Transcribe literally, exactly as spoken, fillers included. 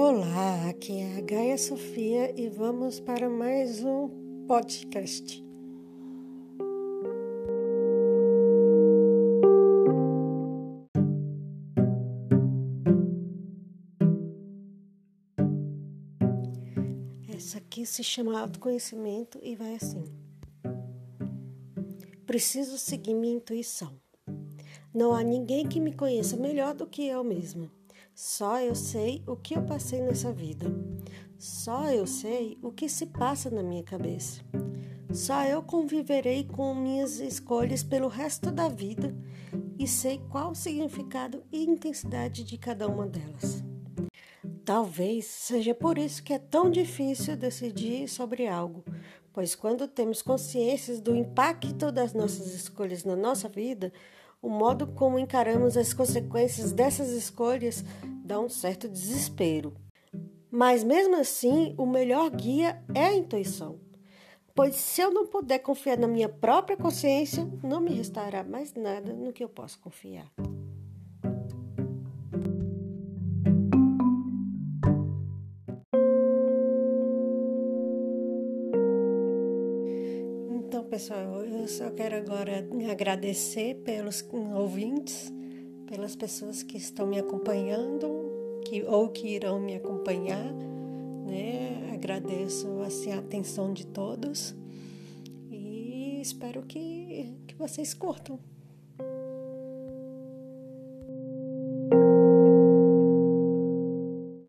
Olá, aqui é a Gaia Sofia e vamos para mais um podcast. Essa aqui se chama autoconhecimento e vai assim. Preciso seguir minha intuição. Não há ninguém que me conheça melhor do que eu mesma. Só eu sei o que eu passei nessa vida. Só eu sei o que se passa na minha cabeça. Só eu conviverei com minhas escolhas pelo resto da vida e sei qual o significado e intensidade de cada uma delas. Talvez seja por isso que é tão difícil decidir sobre algo, pois quando temos consciência do impacto das nossas escolhas na nossa vida, o modo como encaramos as consequências dessas escolhas dá um certo desespero. Mas mesmo assim, o melhor guia é a intuição, pois se eu não puder confiar na minha própria consciência, não me restará mais nada no que eu posso confiar. Pessoal, eu só quero agora agradecer pelos ouvintes, pelas pessoas que estão me acompanhando que, ou que irão me acompanhar, né? Agradeço assim, a atenção de todos e espero que, que vocês curtam.